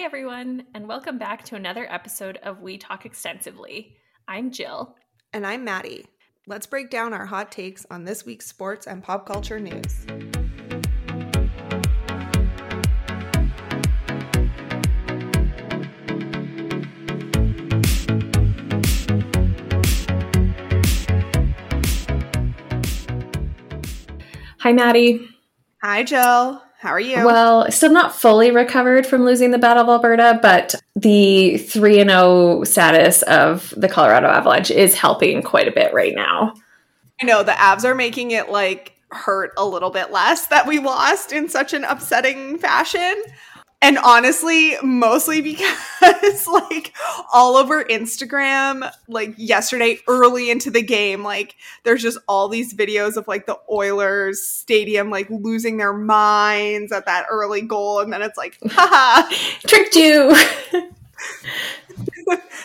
Hi, everyone, and welcome back to another episode of We Talk Extensively. I'm Jill. And I'm Maddie. Let's break down our hot takes on this week's sports and pop culture news. Hi, Maddie. Hi, Jill. How are you? Well, still not fully recovered from losing the Battle of Alberta, but the 3-0 status of the Colorado Avalanche is helping quite a bit right now. I know the Avs are making it like hurt a little bit less that we lost in such an upsetting fashion. And honestly, mostly because like all over Instagram, like yesterday early into the game, like there's just all these videos of like the Oilers stadium, like losing their minds at that early goal. And then it's like, haha, tricked you.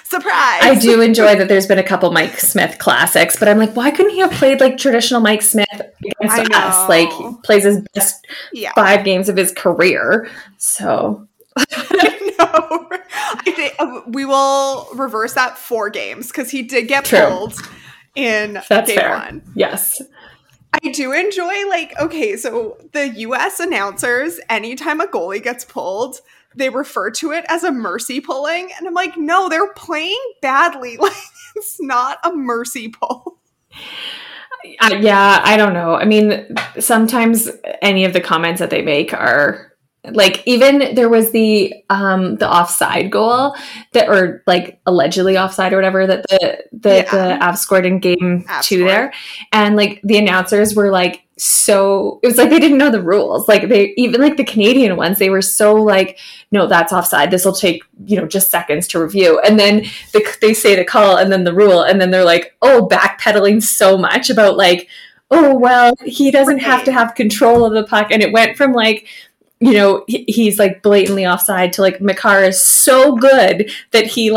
Surprise. I do enjoy that there's been a couple Mike Smith classics, but I'm like, why couldn't he have played like traditional Mike Smith against us? Like he plays his best 5 games of his career. So I think we will reverse that 4 games because he did get pulled in game one. Yes. I do enjoy like, okay, so the US announcers, anytime a goalie gets pulled, they refer to it as a mercy pulling. And I'm like, no, they're playing badly. Like, it's not a mercy pull. Yeah, I don't know. I mean, sometimes any of the comments that they make are like, even there was the offside goal that, or like allegedly offside or whatever that the Avs scored in game two there. And like the announcers were like, so it was like, they didn't know the rules. Like they, even like the Canadian ones, they were so like, no, that's offside. This will take, you know, just seconds to review. And then they say the call and then the rule. And then they're like, oh, backpedaling so much about like, oh, well, he doesn't have to have control of the puck. And it went from like, you know, he's like blatantly offside to like Makar is so good that he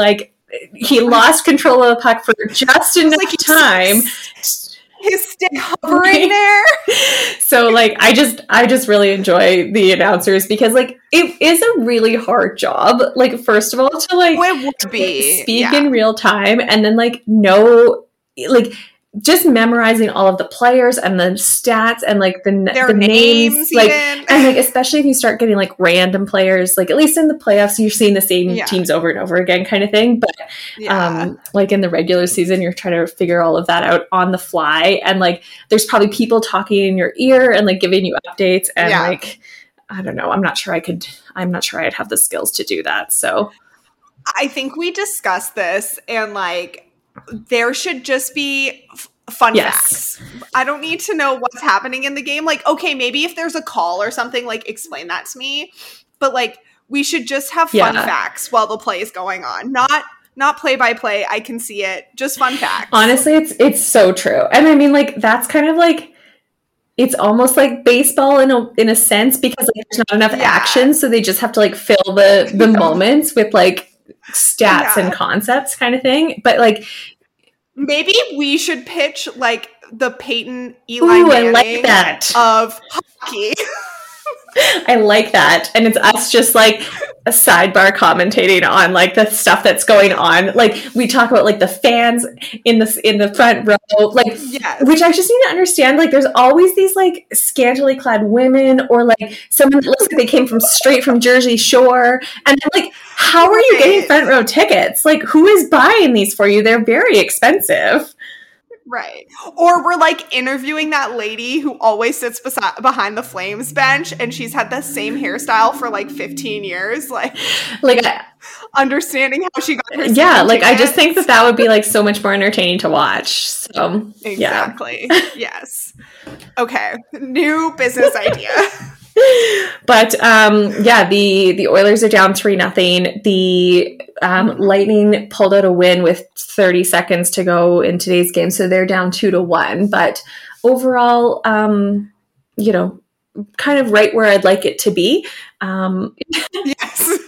lost control of the puck for just enough time. His stick hovering there. So like, I just really enjoy the announcers because like, it is a really hard job. Like, first of all, to like, speak in real time and then like, know, like, just memorizing all of the players and the stats and like the names, like, even. And like, especially if you start getting like random players, like at least in the playoffs, you're seeing the same teams over and over again kind of thing. But like in the regular season, you're trying to figure all of that out on the fly. And like, there's probably people talking in your ear and like giving you updates. And like, I don't know, I'm not sure I'd have the skills to do that. So I think we discussed this and like, there should just be fun facts. I don't need to know what's happening in the game. Like, okay, maybe if there's a call or something, like explain that to me. But like, we should just have fun facts while the play is going on. Not play by play. I can see it. Just fun facts. Honestly, it's so true. And I mean, like that's kind of like it's almost like baseball in a sense because like, there's not enough action, so they just have to like fill the moments with like stats and concepts kind of thing. But like maybe we should pitch like the Peyton Eli Manning of hockey. I like that. And it's us just like a sidebar commentating on like the stuff that's going on. Like we talk about like the fans in the front row, like which I just need to understand. Like there's always these like scantily clad women or like someone that looks like they came straight from Jersey Shore. And I'm like, how are you getting front row tickets? Like who is buying these for you? They're very expensive. Right. Or we're like interviewing that lady who always sits behind the Flames bench and she's had the same hairstyle for like 15 years. Like understanding how she got her. Yeah. Like I just think that would be like so much more entertaining to watch. So exactly. Yes. Okay. New business idea. But the Oilers are down 3-0. The Lightning pulled out a win with 30 seconds to go in today's game, so they're down 2-1. But overall, you know, kind of right where I'd like it to be. Yes,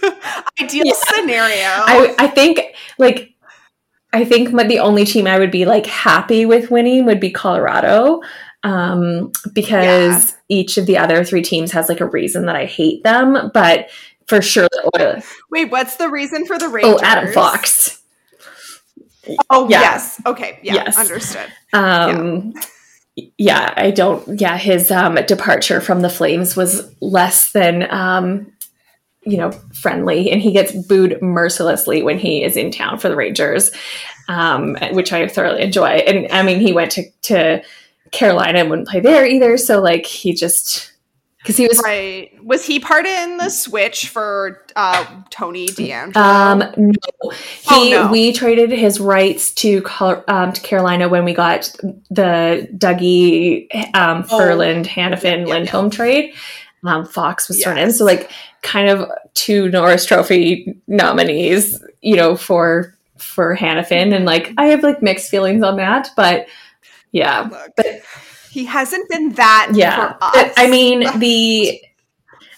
ideal scenario. I think the only team I would be like happy with winning would be Colorado. Because each of the other 3 teams has like a reason that I hate them, but for sure the Oilers. Wait, what's the reason for the Rangers? Oh, Adam Fox. Oh, yeah. Yes. Okay. Yeah. Yes. Understood. Yeah, I don't. Yeah, his departure from the Flames was less than, friendly, and he gets booed mercilessly when he is in town for the Rangers, which I thoroughly enjoy. And I mean, he went to Carolina and wouldn't play there either. So like, he just because he was right. Was he part in the switch for Tony D'Angelo? No, we traded his rights to Carolina when we got the Dougie Furland Hanifin Lindholm trade. Fox was thrown in, so like kind of two Norris Trophy nominees, for Hanifin, and like I have like mixed feelings on that, but yeah, look, but he hasn't been that. Yeah, for us. But, I mean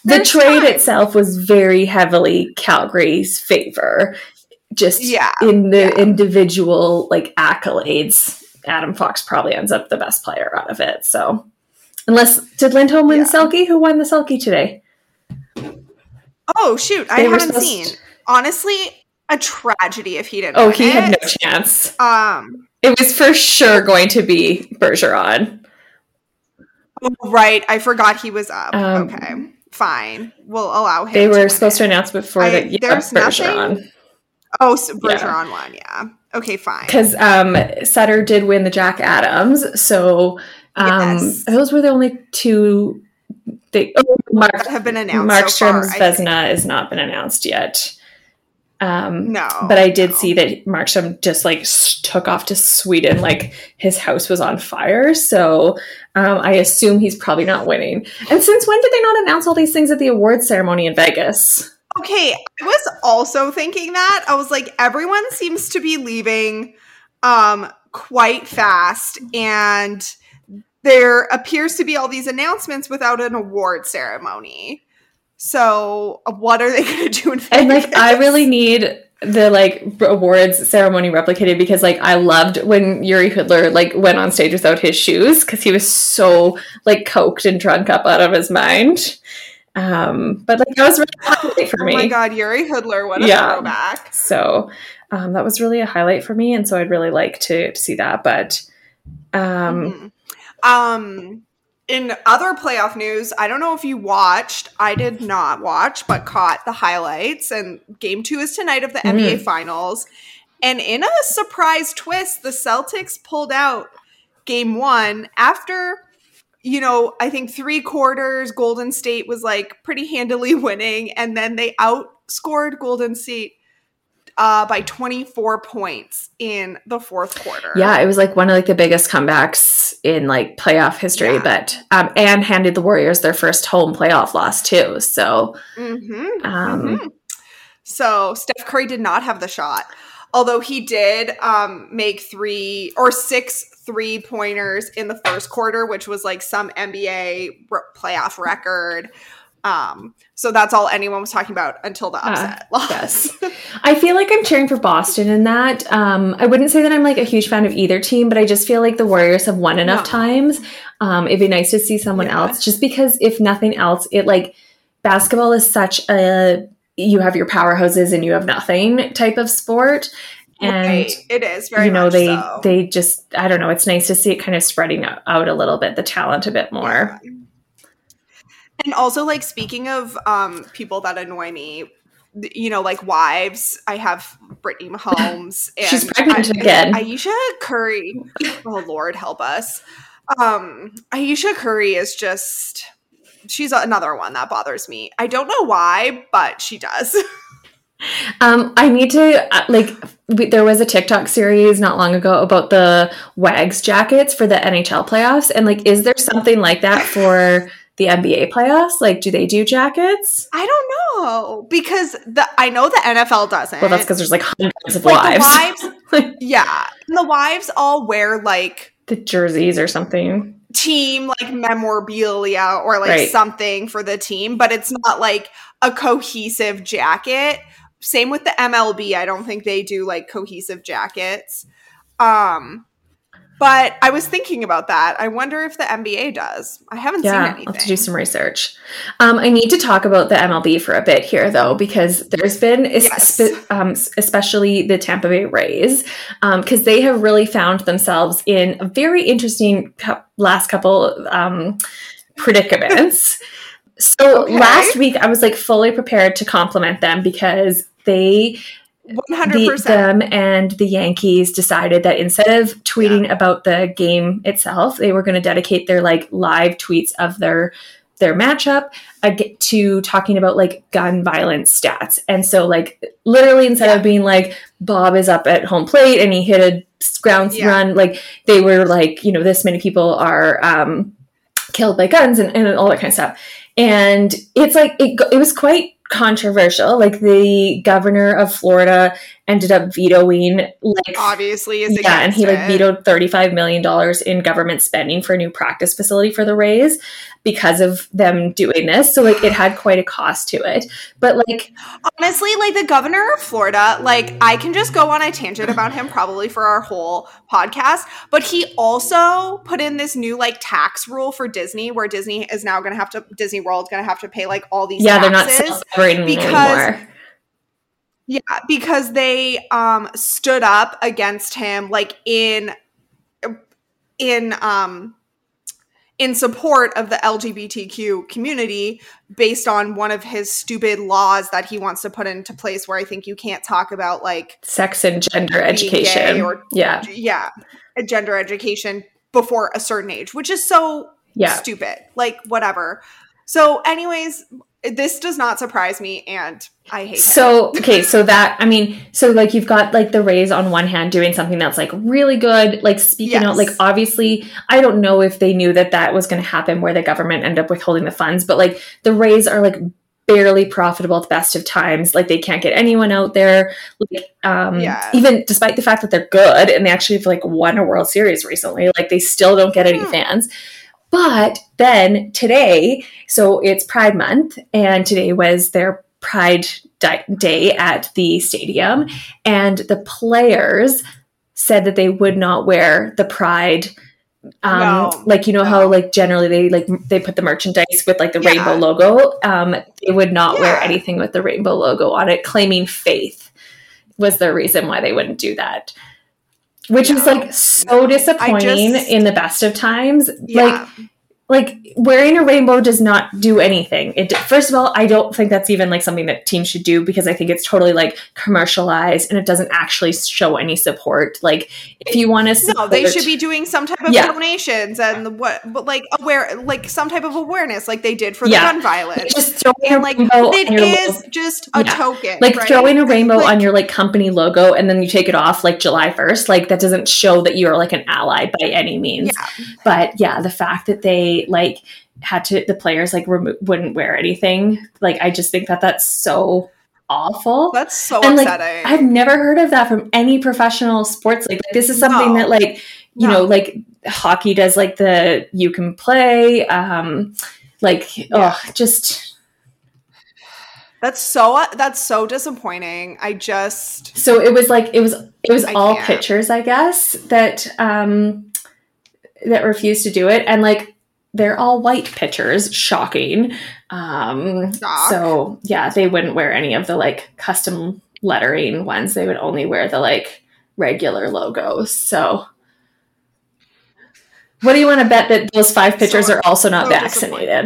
the trade itself was very heavily Calgary's favor, just in the individual like accolades. Adam Fox probably ends up the best player out of it, so. Unless, did Lindholm win Selke? Who won the Selke today? Oh, shoot. I haven't seen. Honestly, a tragedy if he didn't win. Oh, he had no chance. It was for sure going to be Bergeron. Right. I forgot he was up. Okay. Fine. We'll allow him. They were supposed to announce before that. Yeah, there's Bergeron. Nothing. Oh, so Bergeron won. Yeah. Okay, fine. Because Sutter did win the Jack Adams, so... those were the only two. That have been announced. Markstrom's Vezina has not been announced yet. No, but I did see that Markstrom just like took off to Sweden, like his house was on fire. So I assume he's probably not winning. And since when did they not announce all these things at the awards ceremony in Vegas? Okay, I was also thinking that. I was like, everyone seems to be leaving quite fast, and. There appears to be all these announcements without an award ceremony. So what are they going to do in Vegas? And like, I really need the like awards ceremony replicated, because like I loved when Yuri Hudler like went on stage without his shoes, because he was so like coked and drunk up out of his mind. But like that was really a highlight for me. Oh my god, Yuri Hudler, what a throwback! So that was really a highlight for me, and so I'd really like to see that. But mm-hmm. In other playoff news, I don't know if you watched, I did not watch, but caught the highlights, and game 2 is tonight of the NBA Finals. And in a surprise twist, the Celtics pulled out game 1 after, I think 3 quarters, Golden State was like pretty handily winning, and then they outscored Golden State by 24 points in the 4th quarter. Yeah, it was like one of like the biggest comebacks in like playoff history, but and handed the Warriors their first home playoff loss too. So, So Steph Curry did not have the shot, although he did make 3 or 6 3-pointers in the 1st quarter, which was like some NBA playoff record. So that's all anyone was talking about until the upset loss. Yes. I feel like I'm cheering for Boston in that. I wouldn't say that I'm like a huge fan of either team, but I just feel like the Warriors have won enough times. It'd be nice to see someone else, just because if nothing else, it like basketball is such a, you have your powerhouses and you have nothing type of sport. And it is very, they just, I don't know. It's nice to see it kind of spreading out a little bit, the talent a bit more. Yeah. And also, like, speaking of people that annoy me, like wives, I have Brittany Mahomes. And she's pregnant again. Ayesha Curry. Oh, Lord, help us. Ayesha Curry is just – she's another one that bothers me. I don't know why, but she does. I need to there was a TikTok series not long ago about the WAGs jackets for the NHL playoffs. And, like, is there something like that for – the NBA playoffs? Like, do they do jackets? I don't know, because I know the NFL doesn't. Well, that's because there's like hundreds of wives. And the wives all wear like the jerseys or something. Team like memorabilia or like something for the team, but it's not like a cohesive jacket. Same with the MLB. I don't think they do like cohesive jackets. But I was thinking about that. I wonder if the NBA does. I haven't seen anything. I'll have to do some research. I need to talk about the MLB for a bit here, though, because there's been, especially the Tampa Bay Rays, because they have really found themselves in a very interesting last couple predicaments. So last week, I was like fully prepared to compliment them because they 100% them and the Yankees decided that instead of tweeting about the game itself, they were going to dedicate their like live tweets of their matchup to talking about like gun violence stats. And so like literally instead of being like Bob is up at home plate and he hit a ground run, like they were like, you know, this many people are killed by guns and all that kind of stuff. And it's like it was quite controversial. Like the governor of Florida ended up vetoing, like, obviously is against and he like vetoed $35 million in government spending for a new practice facility for the Rays because of them doing this. So like it had quite a cost to it. But like honestly, like the governor of Florida, like I can just go on a tangent about him probably for our whole podcast, but he also put in this new like tax rule for Disney where Disney is now going to have to Disney World's going to have to pay like all these taxes. They're not celebrating anymore. Yeah, because they stood up against him, like in support of the LGBTQ community, based on one of his stupid laws that he wants to put into place, where I think you can't talk about like sex and gender education, or gender education before a certain age, which is so stupid. Like whatever. So, anyways. This does not surprise me, and I hate it. So like you've got like the Rays on one hand doing something that's like really good, like speaking out, like obviously I don't know if they knew that was going to happen where the government ended up withholding the funds, but like the Rays are like barely profitable at the best of times. Like they can't get anyone out there. Like, even despite the fact that they're good and they actually have like won a World Series recently, like they still don't get any fans. But then today, so it's Pride Month, and today was their Pride Day at the stadium, and the players said that they would not wear the Pride, like, you know how, like, generally they put the merchandise with, like, the rainbow logo. They would not wear anything with the rainbow logo on it, claiming faith was the reason why they wouldn't do that. Which is like so disappointing in the best of times. Like wearing a rainbow does not do anything. First of all, I don't think that's even like something that teams should do because I think it's totally like commercialized and it doesn't actually show any support. Like if you want to, they should be doing some type of donations and some type of awareness, like they did for the gun violence. Just throwing a rainbow on your logo. Just a token, like throwing a rainbow on your like company logo and then you take it off like July 1st. Like that doesn't show that you are like an ally by any means. Yeah. But the fact that they like had to the players like wouldn't wear anything, like I just think that that's so awful. That's so upsetting. Like, I've never heard of that from any professional sports league. Like this is something that like you know, like hockey does, like the you can play that's so disappointing. I just so it was like it was all pitchers, I guess, that that refused to do it, and like they're all white pitchers. Shocking. So they wouldn't wear any of the like custom lettering ones. They would only wear the like regular logos. So what do you want to bet that those five pitchers are also not vaccinated?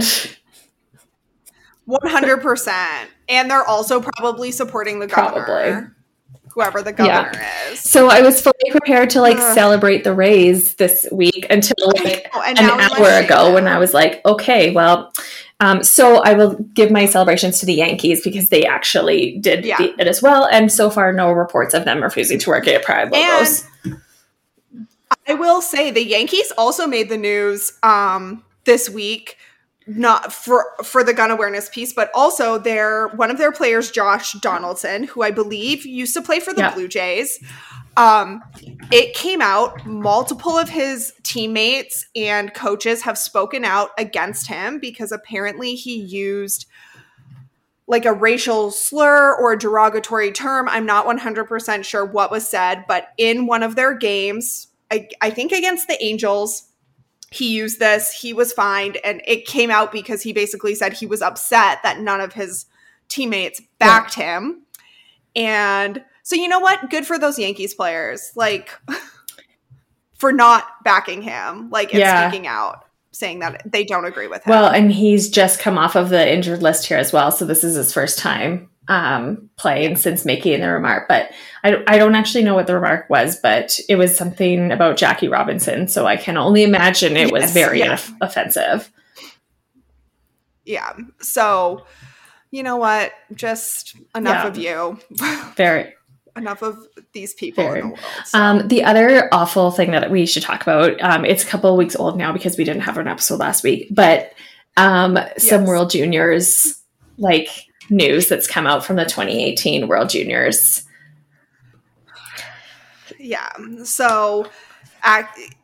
100%, and they're also probably supporting the governor. Probably. Whoever the governor is. So I was fully prepared to like celebrate the Rays this week until like an hour ago when I was like, okay, well, so I will give my celebrations to the Yankees because they actually did it as well. And so far, no reports of them refusing to wear gay pride logos. And I will say the Yankees also made the news this week. Not for the gun awareness piece, but also one of their players, Josh Donaldson, who I believe used to play for the Blue Jays. It came out multiple of his teammates and coaches have spoken out against him because apparently he used like a racial slur or a derogatory term. I'm not 100% sure what was said, but in one of their games I think against the Angels, he used this. He was fined, and it came out because he basically said he was upset that none of his teammates backed him. And so, you know what? Good for those Yankees players, like, for not backing him, like, and speaking out, saying that they don't agree with him. Well, and he's just come off of the injured list here as well, so this is his first time playing since making the remark. But I don't actually know what the remark was, but it was something about Jackie Robinson, so I can only imagine it was very offensive. Yeah. So, you know what? Just enough of you. Very. Enough of these people in the world. So. The other awful thing that we should talk about, it's a couple of weeks old now because we didn't have an episode last week, but some World Juniors, like, news that's come out from the 2018 World Juniors. Yeah. So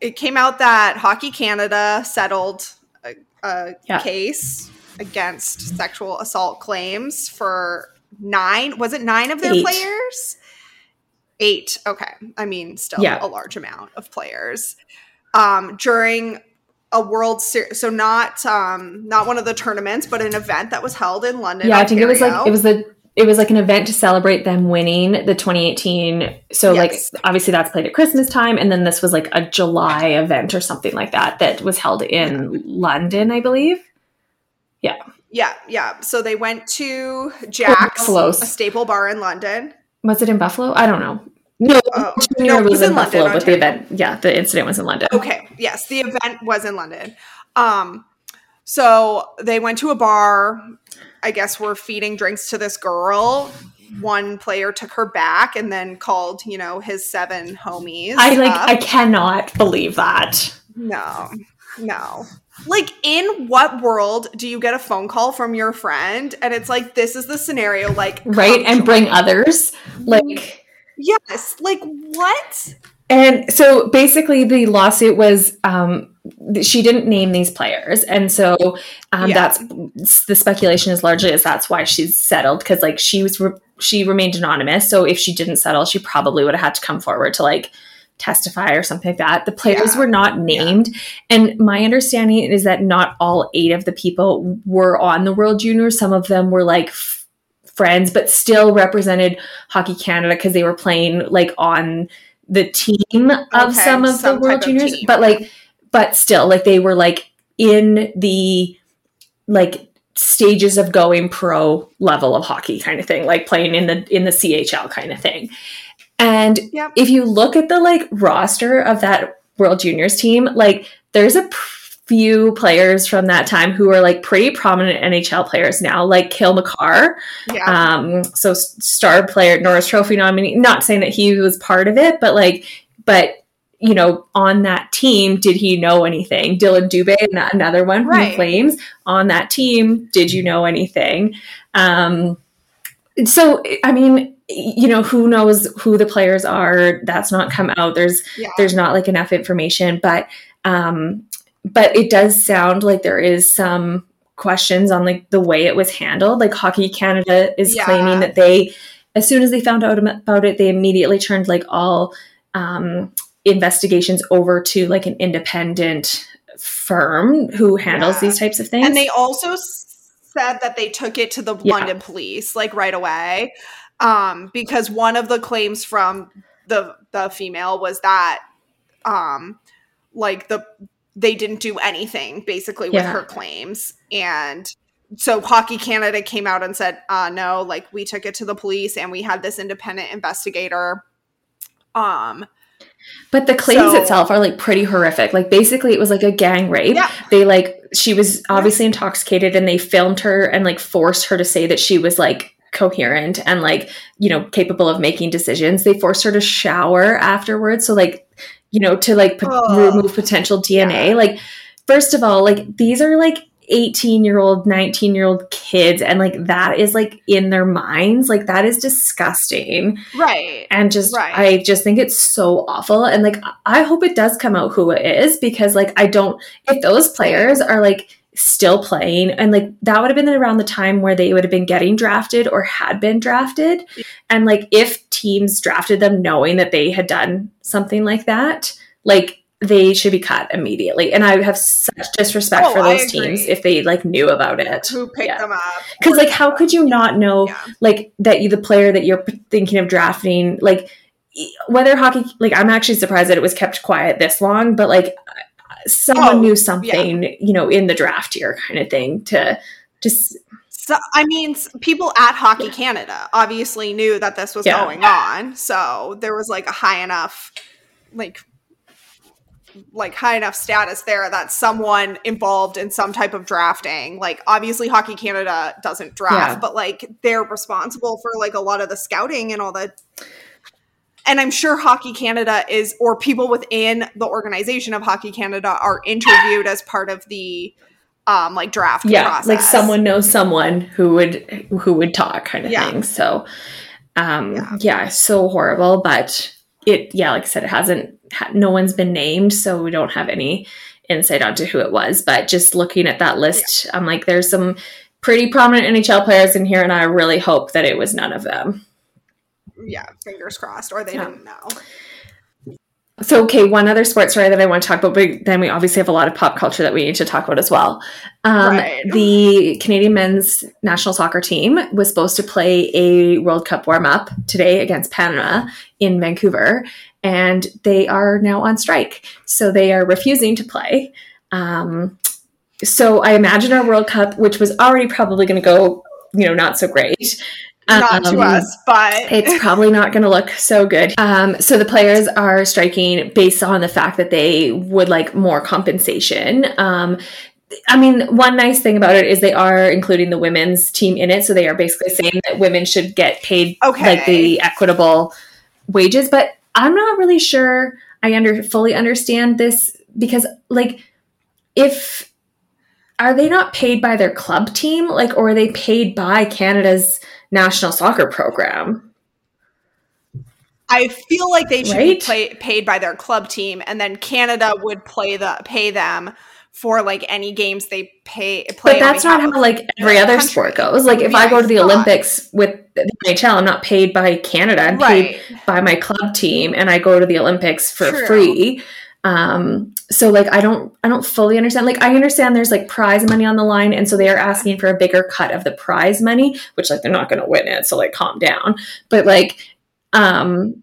it came out that Hockey Canada settled a case against sexual assault claims for eight players? Eight. Okay. I mean, still a large amount of players. During a World Series, so not one of the tournaments, but an event that was held in London. Yeah, Ontario. I think it was like an event to celebrate them winning the 2018. So like obviously that's played at Christmas time, and then this was like a July event or something like that was held in London, I believe. Yeah. Yeah, yeah. So they went to Jack's, a staple bar in London. Was it in Buffalo? I don't know. No, it was in Buffalo, London, but the event, the incident was in London. Okay, yes, the event was in London. So they went to a bar. I guess we're feeding drinks to this girl. One player took her back and then called, you know, his seven homies. I cannot believe that. No. Like, in what world do you get a phone call from your friend and it's like, this is the scenario, like, right, and bring others? Like, yes, like, what? And so basically the lawsuit was she didn't name these players, and so that's the speculation is largely is that's why she's settled, because like she remained anonymous, so if she didn't settle she probably would have had to come forward to like testify or something like that. The players were not named. Yeah. And my understanding is that not all eight of the people were on the World Juniors. Some of them were like friends, but still represented Hockey Canada because they were playing like on the team of some of the World Juniors. But still, like, they were like in the like stages of going pro level of hockey kind of thing, like playing in the CHL kind of thing. And if you look at the like roster of that World Juniors team, like there's a few players from that time who are like pretty prominent NHL players now, like Cale Makar, so star player, Norris Trophy nominee. Not saying that he was part of it, but you know, on that team, did he know anything? Dylan Dubé, another one from the Flames, on that team, did you know anything? So I mean, you know, who knows who the players are? That's not come out. There's not like enough information, but it does sound like there is some questions on like the way it was handled. Like Hockey Canada is claiming that they, as soon as they found out about it, they immediately turned like all investigations over to like an independent firm who handles these types of things. And they also said that they took it to the London police like right away. Because one of the claims from the female was that, like they didn't do anything basically with her claims. And so Hockey Canada came out and said, no, like we took it to the police and we had this independent investigator. But the claims itself are like pretty horrific. Like basically it was like a gang rape. Yeah. They like, she was obviously intoxicated and they filmed her and like forced her to say that she was like coherent and like, you know, capable of making decisions. They forced her to shower afterwards, so like, you know, to like remove potential DNA. Like, first of all, like these are like 18-year-old, 19-year-old kids, and like that is like in their minds. Like that is disgusting, right? And just I just think it's so awful, and like I hope it does come out who it is, because like I don't, if those players are like still playing, and like that would have been around the time where they would have been getting drafted or had been drafted, and like if teams drafted them knowing that they had done something like that, like they should be cut immediately. And I have such disrespect for those teams if they like knew about it. Who picked them up? Because like, how could you not know like that the player that you're thinking of drafting, like whether hockey, like I'm actually surprised that it was kept quiet this long, but like someone knew something, you know, in the draft year kind of thing to just. So, I mean, people at Hockey Canada obviously knew that this was going on. So there was like a high enough, like high enough status there that someone involved in some type of drafting, like obviously Hockey Canada doesn't draft, but like they're responsible for like a lot of the scouting and all that. And I'm sure Hockey Canada is, or people within the organization of Hockey Canada are interviewed as part of the like draft process. Like someone knows someone who would talk kind of thing. So so horrible, but it, like I said, it hasn't, no one's been named, so we don't have any insight onto who it was. But just looking at that list, I'm like, there's some pretty prominent NHL players in here, and I really hope that it was none of them. Yeah, fingers crossed, or they didn't know. So, okay, one other sports story that I want to talk about, but then we obviously have a lot of pop culture that we need to talk about as well. The Canadian men's national soccer team was supposed to play a World Cup warm-up today against Panama in Vancouver, and they are now on strike. So they are refusing to play. So I imagine our World Cup, which was already probably going to go, you know, not so great. Not to us, but it's probably not going to look so good. So the players are striking based on the fact that they would like more compensation. I mean, one nice thing about it is they are including the women's team in it. So they are basically saying that women should get paid like the equitable wages, but I'm not really sure I fully understand this because, like, are they not paid by their club team? Like, or are they paid by Canada's national soccer program? I feel like they should be paid by their club team, and then Canada would pay them for like any games they play. But that's not how like every other sport goes. Like if I go to the Olympics with the NHL, I'm not paid by Canada. I'm paid by my club team, and I go to the Olympics for free. So like, I don't fully understand. Like, I understand there's like prize money on the line. And so they are asking for a bigger cut of the prize money, which like, they're not going to win it. So like, calm down. But like, And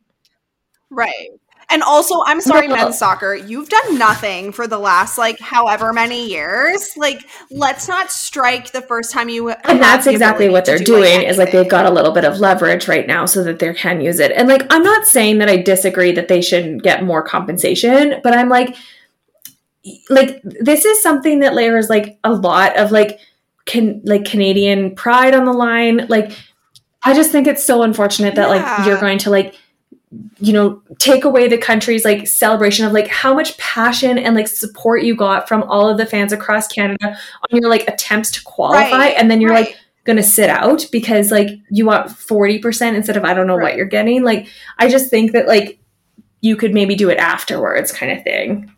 also, I'm sorry, men's soccer, you've done nothing for the last, like, however many years. Like, let's not strike the first time you... And that's exactly what they're doing, is, like, they've got a little bit of leverage right now so that they can use it. And, like, I'm not saying that I disagree that they shouldn't get more compensation, but I'm, like, this is something that layers, like, a lot of, like, Canadian pride on the line. Like, I just think it's so unfortunate that, like, you're going to, like... you know, take away the country's like celebration of like how much passion and like support you got from all of the fans across Canada on your like attempts to qualify. And then you're like going to sit out because like you want 40% instead of, I don't know what you're getting. Like, I just think that like you could maybe do it afterwards kind of thing.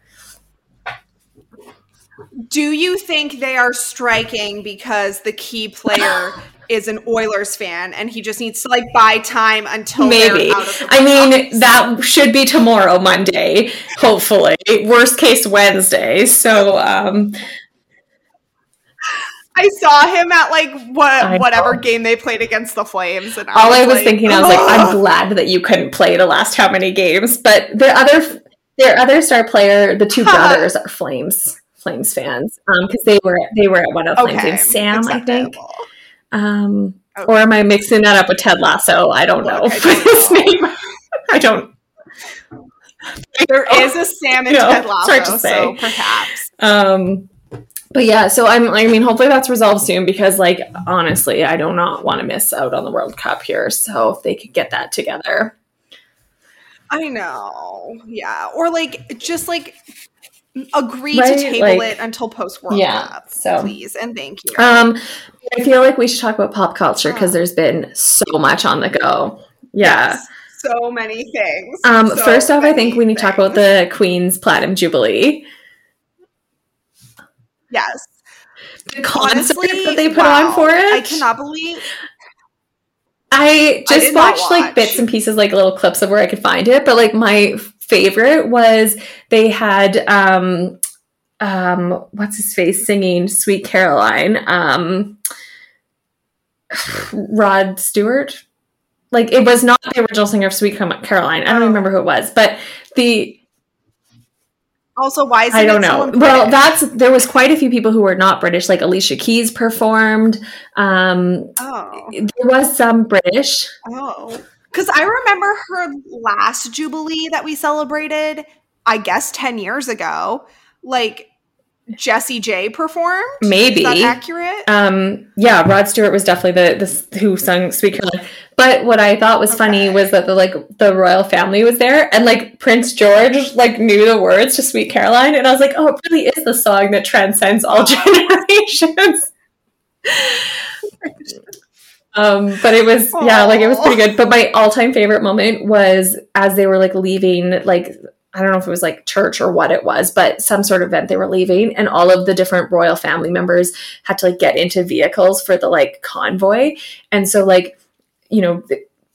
Do you think they are striking because the key player is an Oilers fan and he just needs to like buy time until maybe out of the that should be tomorrow, Monday, hopefully, worst case Wednesday. So I saw him at like whatever game they played against the Flames, and I was like, I'm glad that you couldn't play the last how many games. But their other star player, the two brothers, are Flames fans because they were at one of Flames games. Sam, acceptable. I think. Or am I mixing that up with Ted Lasso? I don't know his name. I don't. There is a Sam and Ted Lasso, so perhaps. But yeah, so I mean, hopefully that's resolved soon because, like, honestly, I do not want to miss out on the World Cup here. So if they could get that together, I know. Yeah, or like just like agree to table it until post World Cup, so please and thank you. I feel like we should talk about pop culture because there's been so much on the go. Yeah. Yes, so many things. First off, I think we need to talk about the Queen's Platinum Jubilee. Yes. The concert that they put on for it. I cannot believe. I just watched like bits and pieces, like little clips of where I could find it. But like my favorite was they had what's his face singing Sweet Caroline, Rod Stewart. Like, it was not the original singer of Sweet Caroline. I don't remember who it was, but the also why is it I don't know. Well, there was quite a few people who were not British, like Alicia Keys performed. There was some British. Oh, because I remember her last Jubilee that we celebrated, I guess 10 years ago. Like, Jessie J performed? Maybe. Is that accurate? Yeah, Rod Stewart was definitely the who sung Sweet Caroline. But what I thought was funny was that the royal family was there, and like Prince George knew the words to Sweet Caroline, and I was like, oh, it really is the song that transcends all generations. But it was it was pretty good. But my all-time favorite moment was as they were leaving, I don't know if it was church or what it was, but some sort of event they were leaving, and all of the different royal family members had to get into vehicles for the convoy. And so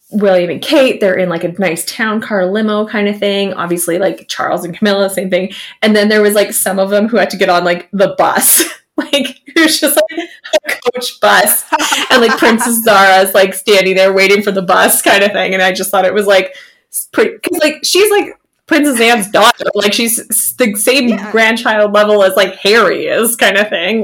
William and Kate, they're in a nice town car limo kind of thing. Obviously Charles and Camilla, same thing. And then there was some of them who had to get on the bus. It was just a coach bus, and Princess Zara's standing there waiting for the bus kind of thing. And I just thought it was pretty, cause she's Princess Anne's daughter, she's the same grandchild level as Harry is, kind of thing,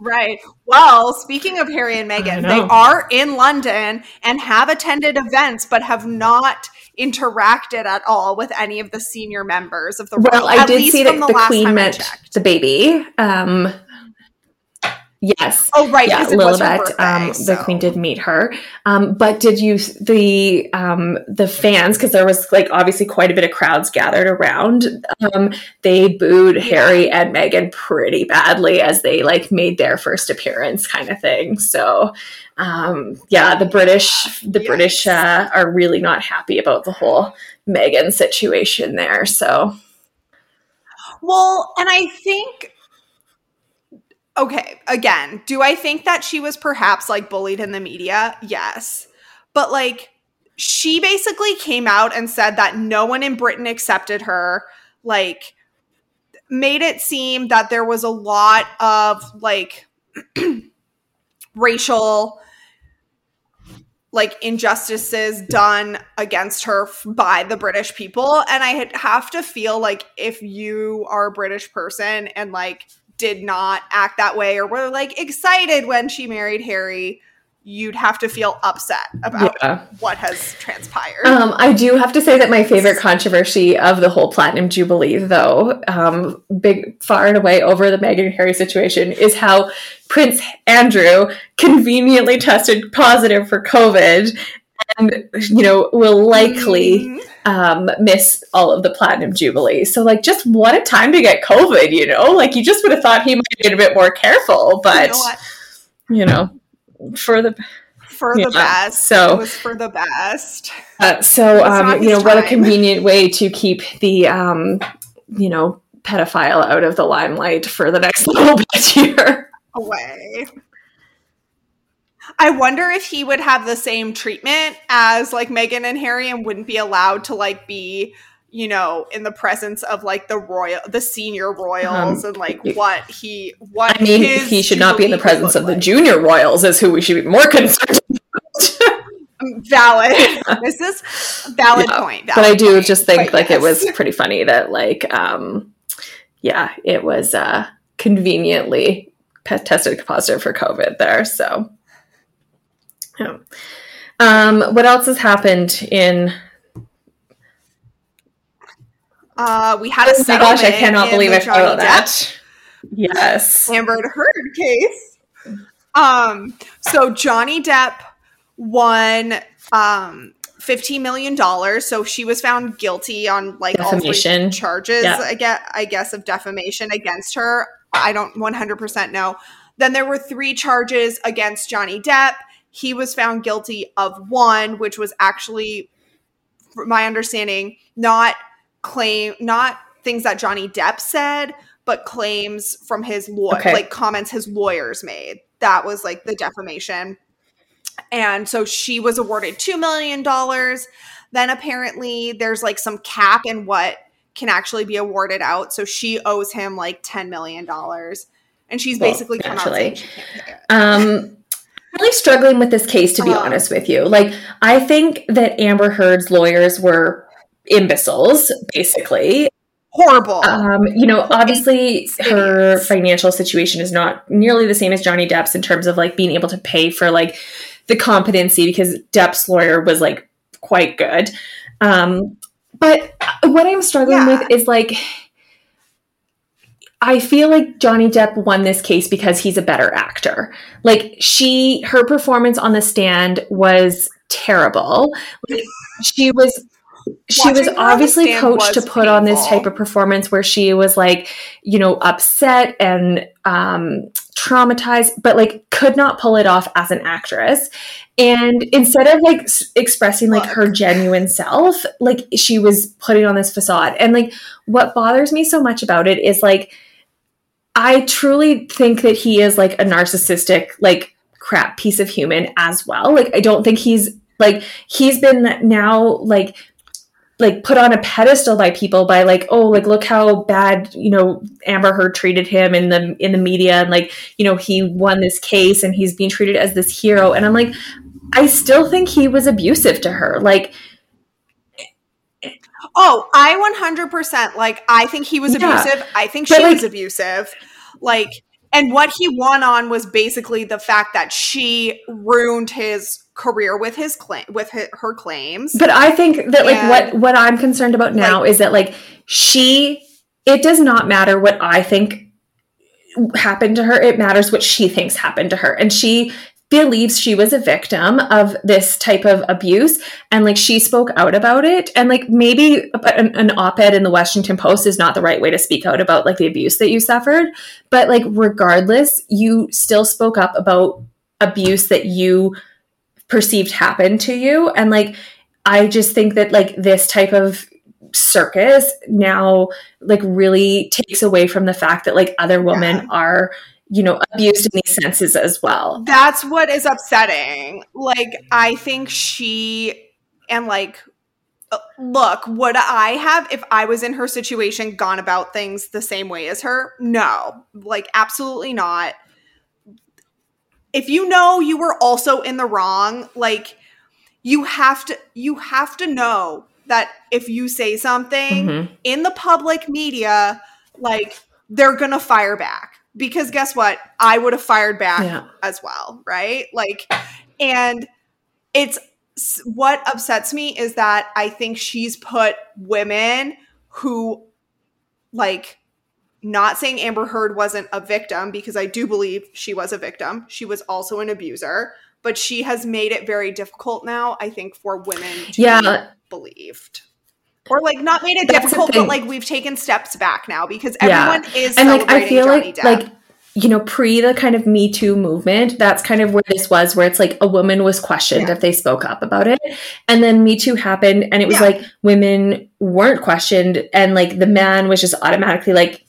Right. Well, speaking of Harry and Meghan, they are in London and have attended events, but have not interacted at all with any of the senior members of the royal. Well, I did see that the Queen met the baby. Yes. Oh, right. Yeah, Lilibet. The Queen did meet her. But did you the fans? Because there was obviously quite a bit of crowds gathered around. They booed Harry and Meghan pretty badly as they made their first appearance, kind of thing. So, the British, are really not happy about the whole Meghan situation there. So, well, and I think. Okay, again, do I think that she was perhaps bullied in the media? Yes. But she basically came out and said that no one in Britain accepted her, made it seem that there was a lot of racial injustices done against her by the British people. And I have to feel if you are a British person and did not act that way or were excited when she married Harry, you'd have to feel upset about what has transpired. I do have to say that my favorite controversy of the whole Platinum Jubilee, though, far and away over the Meghan and Harry situation, is how Prince Andrew conveniently tested positive for COVID and, will likely miss all of the Platinum Jubilee. So, just what a time to get COVID, you just would have thought he might have been a bit more careful, but, for the best. So it was for the best. What a convenient way to keep the, pedophile out of the limelight for the next little bit here. Away. I wonder if he would have the same treatment as Meghan and Harry and wouldn't be allowed to be, in the presence of the senior royals and what I mean, he should not be in the presence of the junior royals is who we should be more concerned about. Valid. Yeah. This is valid point. Valid but I do point. Just think but yes. It was pretty funny that it was conveniently tested positive for COVID there. So. Yeah. What else has happened in? We had a settlement. Oh my gosh, I cannot believe I followed that. Yes, Amber Heard case. So Johnny Depp won $15 million. So she was found guilty on defamation. All three charges. Yeah. I guess of defamation against her. I don't 100% know. Then there were three charges against Johnny Depp. He was found guilty of one, which was actually, from my understanding, not things that Johnny Depp said, but claims from his lawyer, comments his lawyers made. That was the defamation. And so she was awarded $2 million. Then apparently there's like some cap in what can actually be awarded out. So she owes him like $10 million. And she's basically come out saying she can't pay it. Really struggling with this case, to be honest with you. Like, I think that Amber Heard's lawyers were imbeciles, basically. Horrible. You know, obviously her financial situation is not nearly the same as Johnny Depp's in terms of like being able to pay for like the competency, because Depp's lawyer was like quite good. But what I'm struggling with is like, I feel like Johnny Depp won this case because he's a better actor. Like her performance on the stand was terrible. Like, she was obviously coached to put on this type of performance where she was like, you know, upset and traumatized, but like could not pull it off as an actress. And instead of like expressing like her genuine self, like she was putting on this facade. And like what bothers me so much about it is like, I truly think that he is like a narcissistic, like crap piece of human as well. Like, I don't think he's been now like put on a pedestal by people by like, oh, like look how bad, you know, Amber Heard treated him in the media. And like, you know, he won this case and he's being treated as this hero. And I'm like, I still think he was abusive to her. Like, oh, I 100%. Like, I think he was abusive. I think she was abusive. Like, and what he won on was basically the fact that she ruined his career with his claim, with her claims. But I think that like what I'm concerned about now is that like it does not matter what I think happened to her. It matters what she thinks happened to her. And she believes she was a victim of this type of abuse. And like, she spoke out about it. And like, maybe an op-ed in the Washington Post is not the right way to speak out about like the abuse that you suffered. But like, regardless, you still spoke up about abuse that you perceived happened to you. And like, I just think that like this type of circus now like really takes away from the fact that like other women are, you know, abused in these senses as well. That's what is upsetting. Like, I think look, would I have, if I was in her situation, gone about things the same way as her? No, like, absolutely not. If you know you were also in the wrong, like, you have to know that if you say something in the public media, like, they're going to fire back. Because guess what? I would have fired back as well, right? Like, and it's what upsets me is that I think she's put women who, like, not saying Amber Heard wasn't a victim, because I do believe she was a victim. She was also an abuser, but she has made it very difficult now, I think, for women to be believed. Or like, not made it difficult, but like, we've taken steps back now because everyone is and celebrating like, I feel Johnny Depp. Like, you know, pre the kind of Me Too movement, that's kind of where this was, where it's like a woman was questioned if they spoke up about it. And then Me Too happened and it was like women weren't questioned and like the man was just automatically like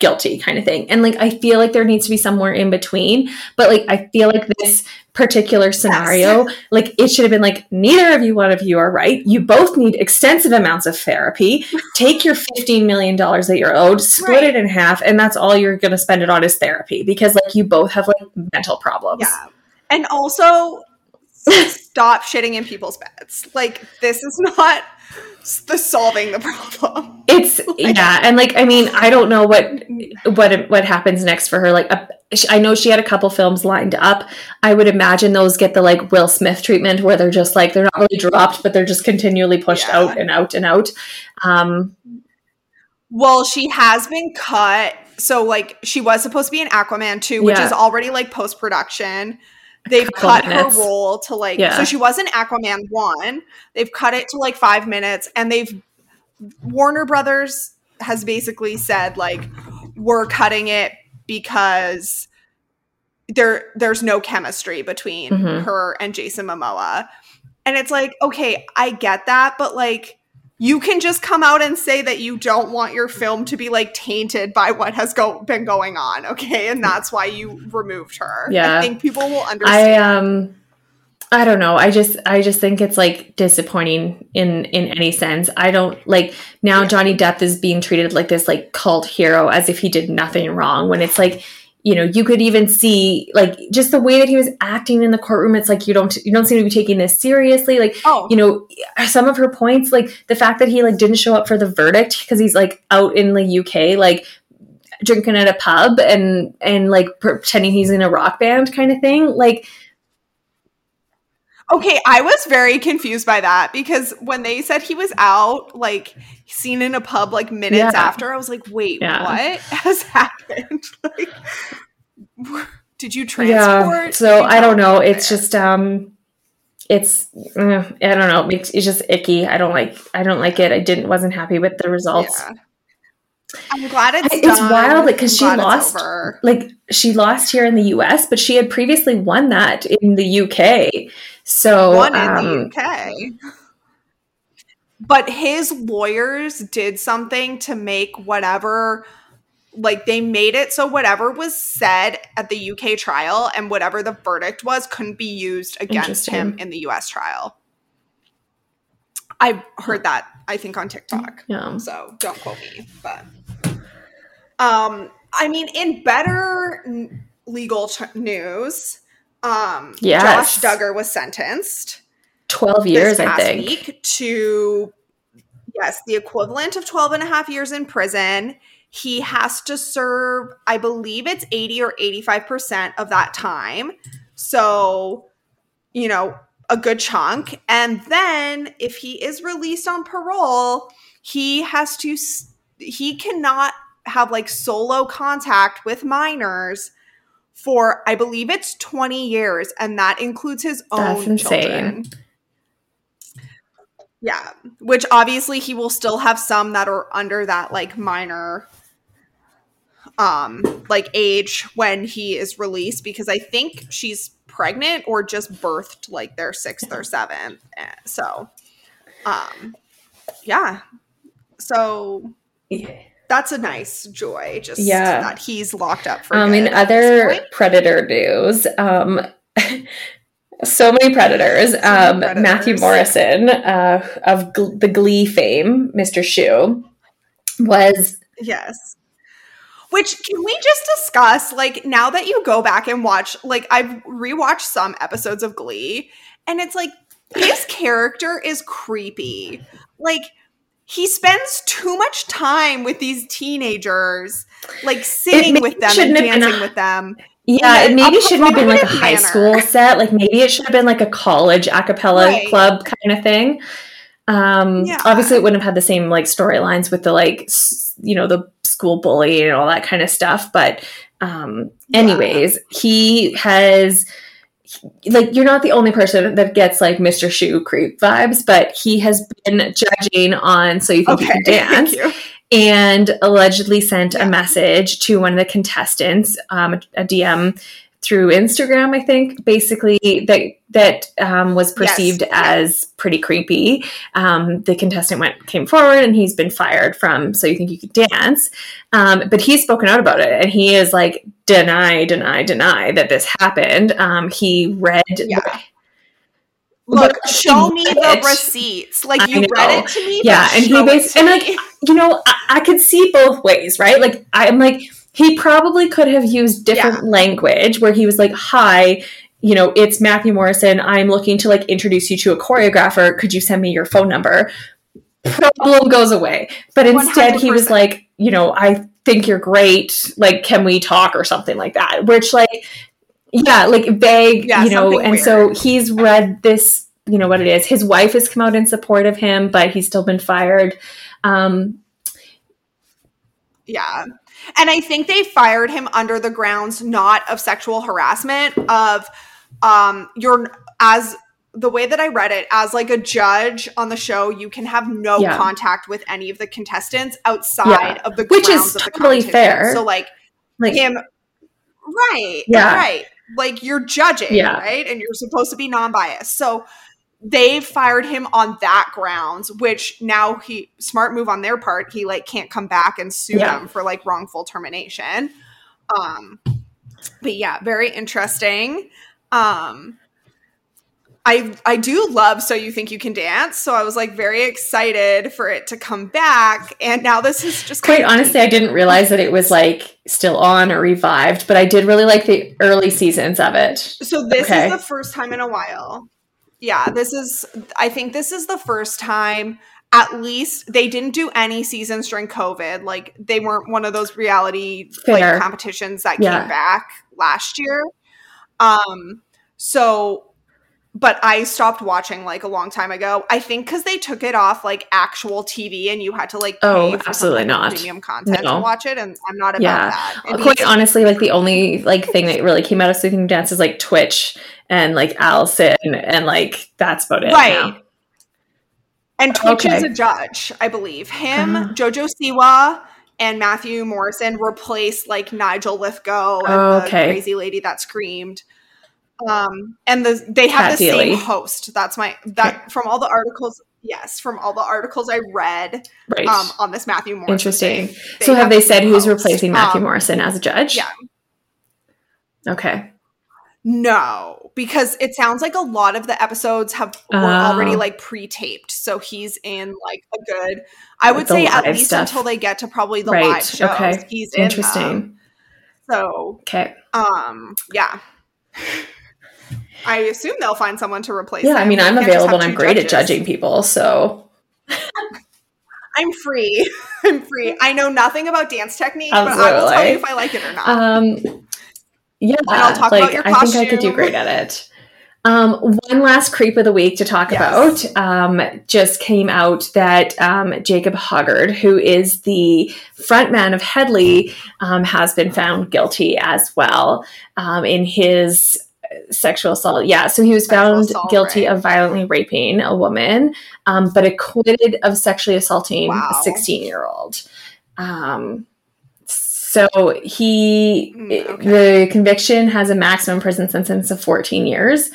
guilty kind of thing. And like, I feel like there needs to be somewhere in between, but like, I feel like this particular scenario, like it should have been like, neither of you, one of you are right. You both need extensive amounts of therapy. Take your $15 million that you're owed, split it in half. And that's all you're going to spend it on is therapy, because like you both have like mental problems. Yeah. And also stop shitting in people's beds. Like, this is not the solving the problem. It's and like, I mean, I don't know what happens next for her. Like, I know she had a couple films lined up. I would imagine those get the like Will Smith treatment, where they're just like, they're not really dropped, but they're just continually pushed out and out and out. Well, she has been cut, so like she was supposed to be in Aquaman 2, which is already like post production. They've cut her role to like, so she was in Aquaman 1. They've cut it to like 5 minutes, and Warner Brothers has basically said like, we're cutting it because there's no chemistry between her and Jason Momoa. And it's like, okay, I get that, but like, you can just come out and say that you don't want your film to be like tainted by what has been going on, okay? And that's why you removed her. Yeah. I think people will understand. I I don't know. I just think it's like disappointing in any sense. I don't like now Johnny Depp is being treated like this like cult hero as if he did nothing wrong, when it's like, you know, you could even see like just the way that he was acting in the courtroom. It's like you don't seem to be taking this seriously. Like, you know, some of her points, like the fact that he like didn't show up for the verdict because he's like out in the UK, like drinking at a pub and like pretending he's in a rock band kind of thing. Like, okay, I was very confused by that, because when they said he was out, like, seen in a pub, like, minutes after, I was like, wait, what has happened? Like, did you transport? Yeah, so, I don't know. It's there? Just, I don't know. It's just icky. I don't like it. wasn't happy with the results. Yeah. I'm glad it's done. Wild because like, she lost here in the US, but she had previously won that in the UK. So won in the UK. But his lawyers did something to make whatever, like they made it so whatever was said at the UK trial and whatever the verdict was couldn't be used against him in the US trial. I heard that, I think, on TikTok. Yeah. So don't quote me. But I mean, in better legal news, Josh Duggar was sentenced 12 years, I think, week to the equivalent of 12 and a half years in prison. He has to serve, I believe it's 80 or 85% of that time. So, you know, a good chunk. And then if he is released on parole, he cannot have like solo contact with minors for, I believe it's 20 years. And that includes his own children. Yeah. Which obviously he will still have some that are under that like minor like age when he is released, because I think she's pregnant or just birthed like their sixth or seventh. So so that's a nice joy, just that he's locked up for good. In other predator news, so many predators. Matthew Morrison of the Glee fame, Mr. Shue, was which, can we just discuss, like, now that you go back and watch, like, I've rewatched some episodes of Glee, and it's like, his character is creepy. Like, he spends too much time with these teenagers, like, sitting with them and dancing with them. Yeah, it maybe shouldn't have been, like, a high school set. Like, maybe it should have been, like, a college a cappella club kind of thing. Obviously, it wouldn't have had the same, like, storylines with the, like, you know, the school bully and all that kind of stuff. But anyways, he has, like, you're not the only person that gets, like, Mr. Shue creep vibes, but he has been judging on So You Think You Can Dance, and allegedly sent a message to one of the contestants, a DM through Instagram, I think, basically that was perceived as pretty creepy. The contestant came forward, and he's been fired from So You Think You Could Dance. But he's spoken out about it, and he is like, deny that this happened. He read. Look, show me the receipts. Like, you read it to me. Yeah, and he basically, and like, you know, I could see both ways, right? Like, I'm like, he probably could have used different language where he was like, hi, you know, it's Matthew Morrison. I'm looking to like introduce you to a choreographer. Could you send me your phone number? Problem goes away. But instead 100%. He was like, you know, I think you're great. Like, can we talk or something like that? Which like, like vague, you know. And weird. So he's read this, you know what it is. His wife has come out in support of him, but he's still been fired. And I think they fired him under the grounds, not of sexual harassment, of as the way that I read it, as like a judge on the show, you can have no contact with any of the contestants outside of the grounds, which is of totally the fair. So like him, right, like you're judging, right, and you're supposed to be non-biased. So they fired him on that grounds, which now smart move on their part. He like can't come back and sue them for like wrongful termination. But very interesting. I do love So You Think You Can Dance, so I was like very excited for it to come back, and now this is just quite honestly, I didn't realize that it was like still on or revived, but I did really like the early seasons of it. So this is the first time in a while. Yeah, this is, I think this is the first time, at least they didn't do any seasons during COVID. Like they weren't one of those reality like competitions that came back last year. But I stopped watching like a long time ago. I think because they took it off like actual TV and you had to like pay for absolutely not premium content to watch it. And I'm not about that. Quite honestly, like the only like thing that really came out of So You Think You Can Dance is like Twitch and like Allison and like that's about it. Right. Now. And Twitch is a judge, I believe. Him, Jojo Siwa, and Matthew Morrison replaced like Nigel Lithgow and the crazy lady that screamed. And they have the same host. That's from all the articles. Yes, from all the articles I read on this Matthew Morrison. Interesting. They so have they said who's replacing Matthew Morrison as a judge? Yeah. Okay. No, because it sounds like a lot of the episodes were already like pre-taped. So he's in like a good, I would say at least stuff. Until they get to probably the live shows. Okay. He's interesting. So yeah. I assume they'll find someone to replace him. I mean, I'm available and I'm great at judging people, so I'm free. I know nothing about dance technique, but I will tell you if I like it or not. Yeah, and I'll talk about your costume. I think I could do great at it. One last creep of the week to talk about just came out that Jacob Hoggard, who is the frontman of Hedley, has been found guilty as well in his sexual assault. Yeah, so he was found guilty of violently raping a woman, but acquitted of sexually assaulting a 16-year-old. So the conviction has a maximum prison sentence of 14 years.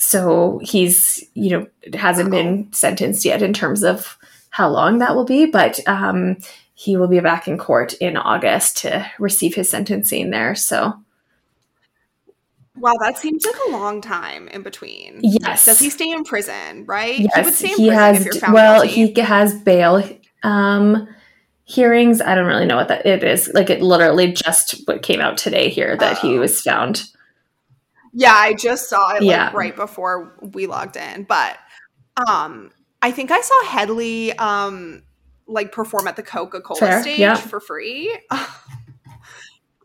So he's, hasn't been sentenced yet in terms of how long that will be, but he will be back in court in August to receive his sentencing there. So. Wow, that seems like a long time in between. Yes. Does he stay in prison, right? Yes, he would stay in prison if you're found guilty. He has bail hearings. I don't really know what that it is. Like it literally just what came out today here that he was found. Yeah, I just saw it right before we logged in. But I think I saw Hedley perform at the Coca-Cola stage for free.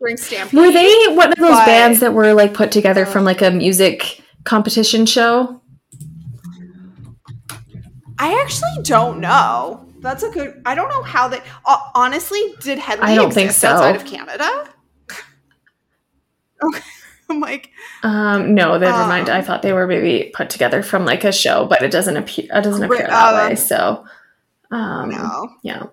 During Stampede. Were they one of those bands that were like put together from like a music competition show? I actually don't know. That's a good. I don't know how they. Honestly, did Hedley exist outside of Canada? Okay, I'm like. No, never mind. I thought they were maybe put together from like a show, but it doesn't appear. It doesn't appear that way. So, no. Yeah.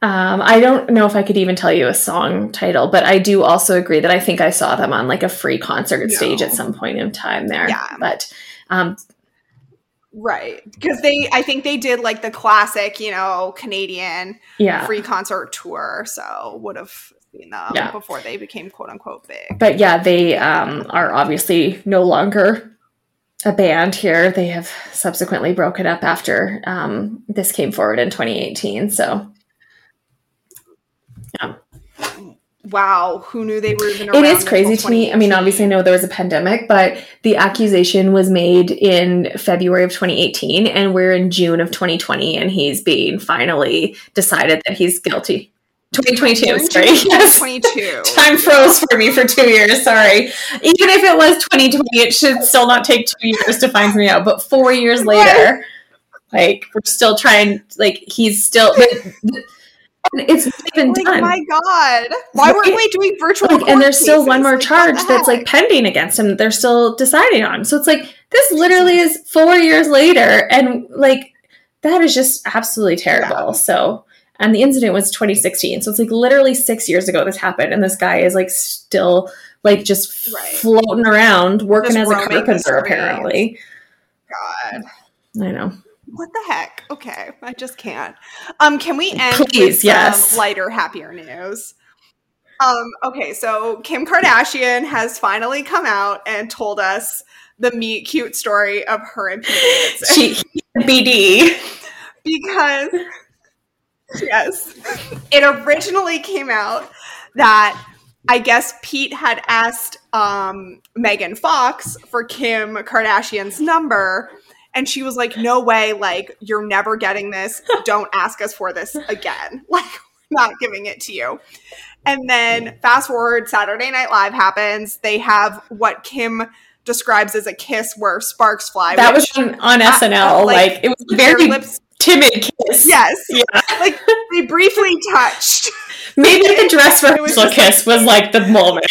I don't know if I could even tell you a song title, but I do also agree that I think I saw them on like a free concert stage at some point in time there. Yeah, but. Right. Because I think they did like the classic, Canadian free concert tour. So would have seen them before they became quote unquote big. But yeah, they are obviously no longer a band here. They have subsequently broken up after this came forward in 2018. So. Yeah. Wow, who knew they were even around? It is crazy to me. I mean, obviously I know there was a pandemic, but the accusation was made in February of 2018 and we're in June of 2020 and he's being finally decided that he's guilty. 2022, sorry. 2022. Time froze for me for 2 years, sorry. Even if it was 2020, it should still not take 2 years to find me out, but 4 years later, like we're still trying, like he's still... It's not even done. My God. Why weren't we doing virtual court and there's cases? Still one more charge that's like pending against him that they're still deciding on. So it's like this literally is 4 years later and like that is just absolutely terrible. Yeah. So and the incident was 2016. So it's like literally 6 years ago this happened and this guy is like still like just floating around working just as a carpenter apparently. God. I know. What the heck? Okay, I just can't. Can we end with some lighter, happier news? Okay, so Kim Kardashian has finally come out and told us the meet cute story of her and BD. Because, yes, it originally came out that I guess Pete had asked Megan Fox for Kim Kardashian's number. And she was like, no way, like, you're never getting this. Don't ask us for this again. Like, we're not giving it to you. And then fast forward, Saturday Night Live happens. They have what Kim describes as a kiss where sparks fly. That was on SNL. Like, it was very lips, timid kiss. Yes. Yeah. Like, they briefly touched. Maybe the dress rehearsal kiss was, like, the moment.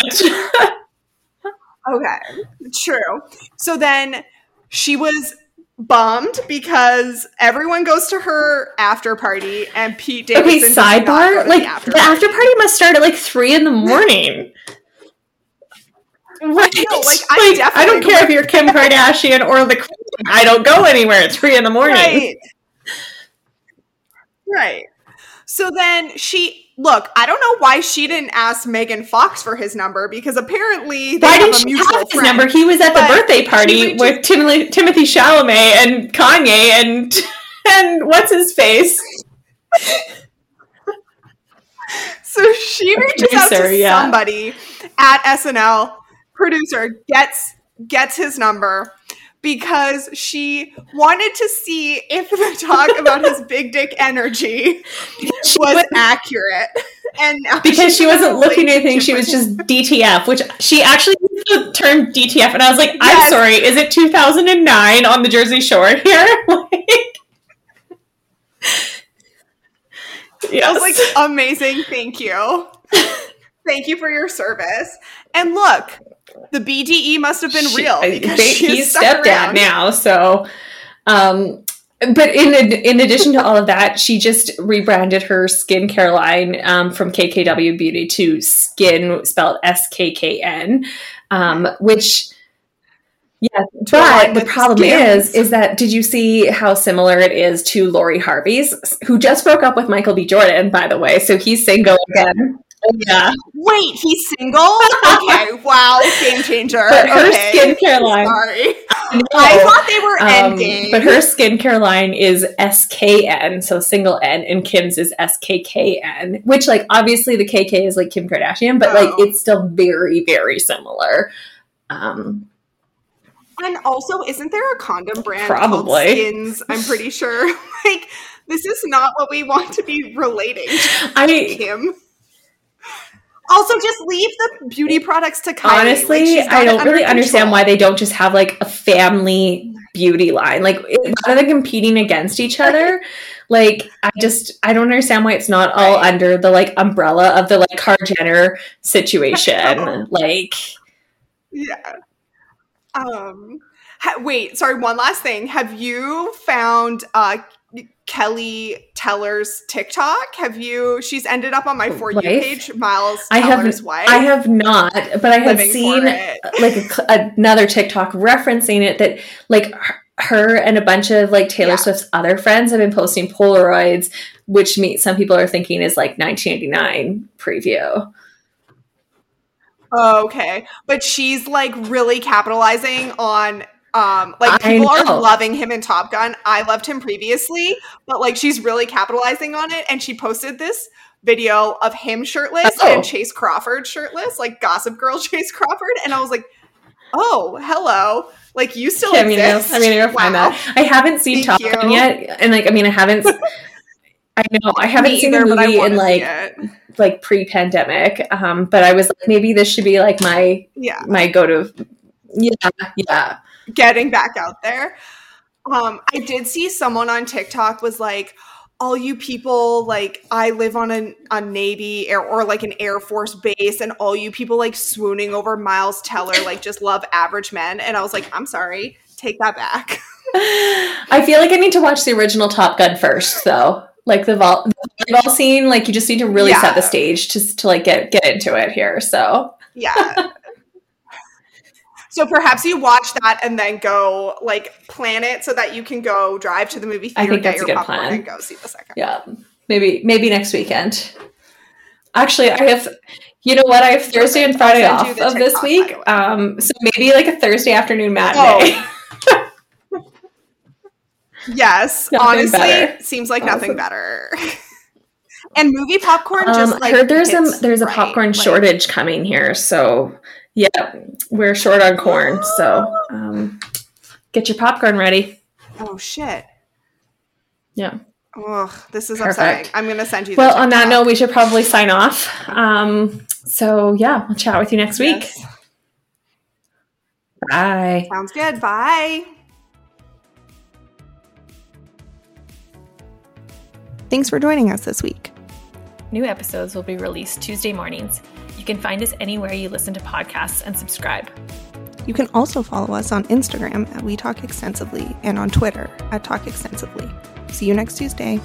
Okay. True. So then she was bummed because everyone goes to her after party and Pete Davidson. Okay, sidebar, like the after party must start at like 3 a.m. What? No, like I don't care if you're Kim Kardashian or the Queen. I don't go anywhere at 3 a.m. Right. So then I don't know why she didn't ask Megan Fox for his number because apparently they have a mutual friend. Why didn't she have his number? He was at the birthday party with Timothée Chalamet and Kanye and what's his face. So she reaches out to somebody at SNL. Producer gets his number because she wanted to see if the talk about his big dick energy was accurate. And because she wasn't looking at anything, she was just DTF, which she actually used the term DTF. And I was like, yes. I'm sorry, is it 2009 on the Jersey Shore here? Yes. I was like, amazing, thank you. Thank you for your service. And look, the BDE must have been real. He's stepdad now, so. But in addition to all of that, she just rebranded her skincare line from KKW Beauty to Skin, spelled SKKN, which, yeah. But the problem is that did you see how similar it is to Lori Harvey's, who just broke up with Michael B. Jordan, by the way? So he's single again. Yeah. Wait, he's single? Okay, wow, game changer. But her skincare line. Sorry. No. I thought they were ending. But her skincare line is SKN, so single N, and Kim's is SKKN, which, like, obviously the KK is like Kim Kardashian, but like it's still very, very similar. And also, isn't there a condom brand called Skins? I'm pretty sure. Like, this is not what we want to be relating to Kim. Also, just leave the beauty products to Kylie. Honestly, I don't really understand why they don't just have, like, a family beauty line. Like, rather than competing against each other, like, I don't understand why it's not all under the, like, umbrella of the, like, Kar Jenner situation. Like. Yeah. Wait, sorry, one last thing. Have you found Kelly Teller's TikTok? She's ended up on my For You page, Miles Teller's wife. I have not, but I have seen like another TikTok referencing it that like her and a bunch of like Taylor Swift's other friends have been posting Polaroids, which some people are thinking is like 1989 preview. Okay. But she's like really capitalizing on like people are loving him in Top Gun. I loved him previously, but like she's really capitalizing on it. And she posted this video of him shirtless and Chase Crawford shirtless, like Gossip Girl Chase Crawford. And I was like, oh, hello. Like you still exist. I mean, you're fine. I haven't seen Top Gun yet. And like, I mean, I haven't. I know I haven't seen the movie in like pre-pandemic. But I was like, maybe this should be like my go-to. Yeah. Getting back out there. I did see someone on TikTok was like, all you people, like, I live on a Navy or like an Air Force base, and all you people like swooning over Miles Teller, like just love average men. And I was like, I'm sorry, take that back. I feel like I need to watch the original Top Gun first, though. Like the volleyball scene, like you just need to really set the stage to like get into it here. So yeah. So perhaps you watch that and then go like plan it so that you can go drive to the movie theater and get your popcorn and go see the second. Yeah. Maybe next weekend. Actually, I have You know what? I have Thursday and Friday off of this week. So maybe like a Thursday afternoon matinee. Oh. Yes. Honestly, seems like nothing better. And movie popcorn just like I heard there's a popcorn shortage coming here. So yeah, we're short on corn. So get your popcorn ready. Oh shit. Yeah. Oh, this is upsetting. I'm going to send you the TikTok. On that note, we should probably sign off. So yeah, we'll chat with you next week. Bye. Sounds good. Bye. Thanks for joining us this week. New episodes will be released Tuesday mornings. You can find us anywhere you listen to podcasts and subscribe. You can also follow us on Instagram at We Talk Extensively and on Twitter at Talk Extensively. See you next Tuesday.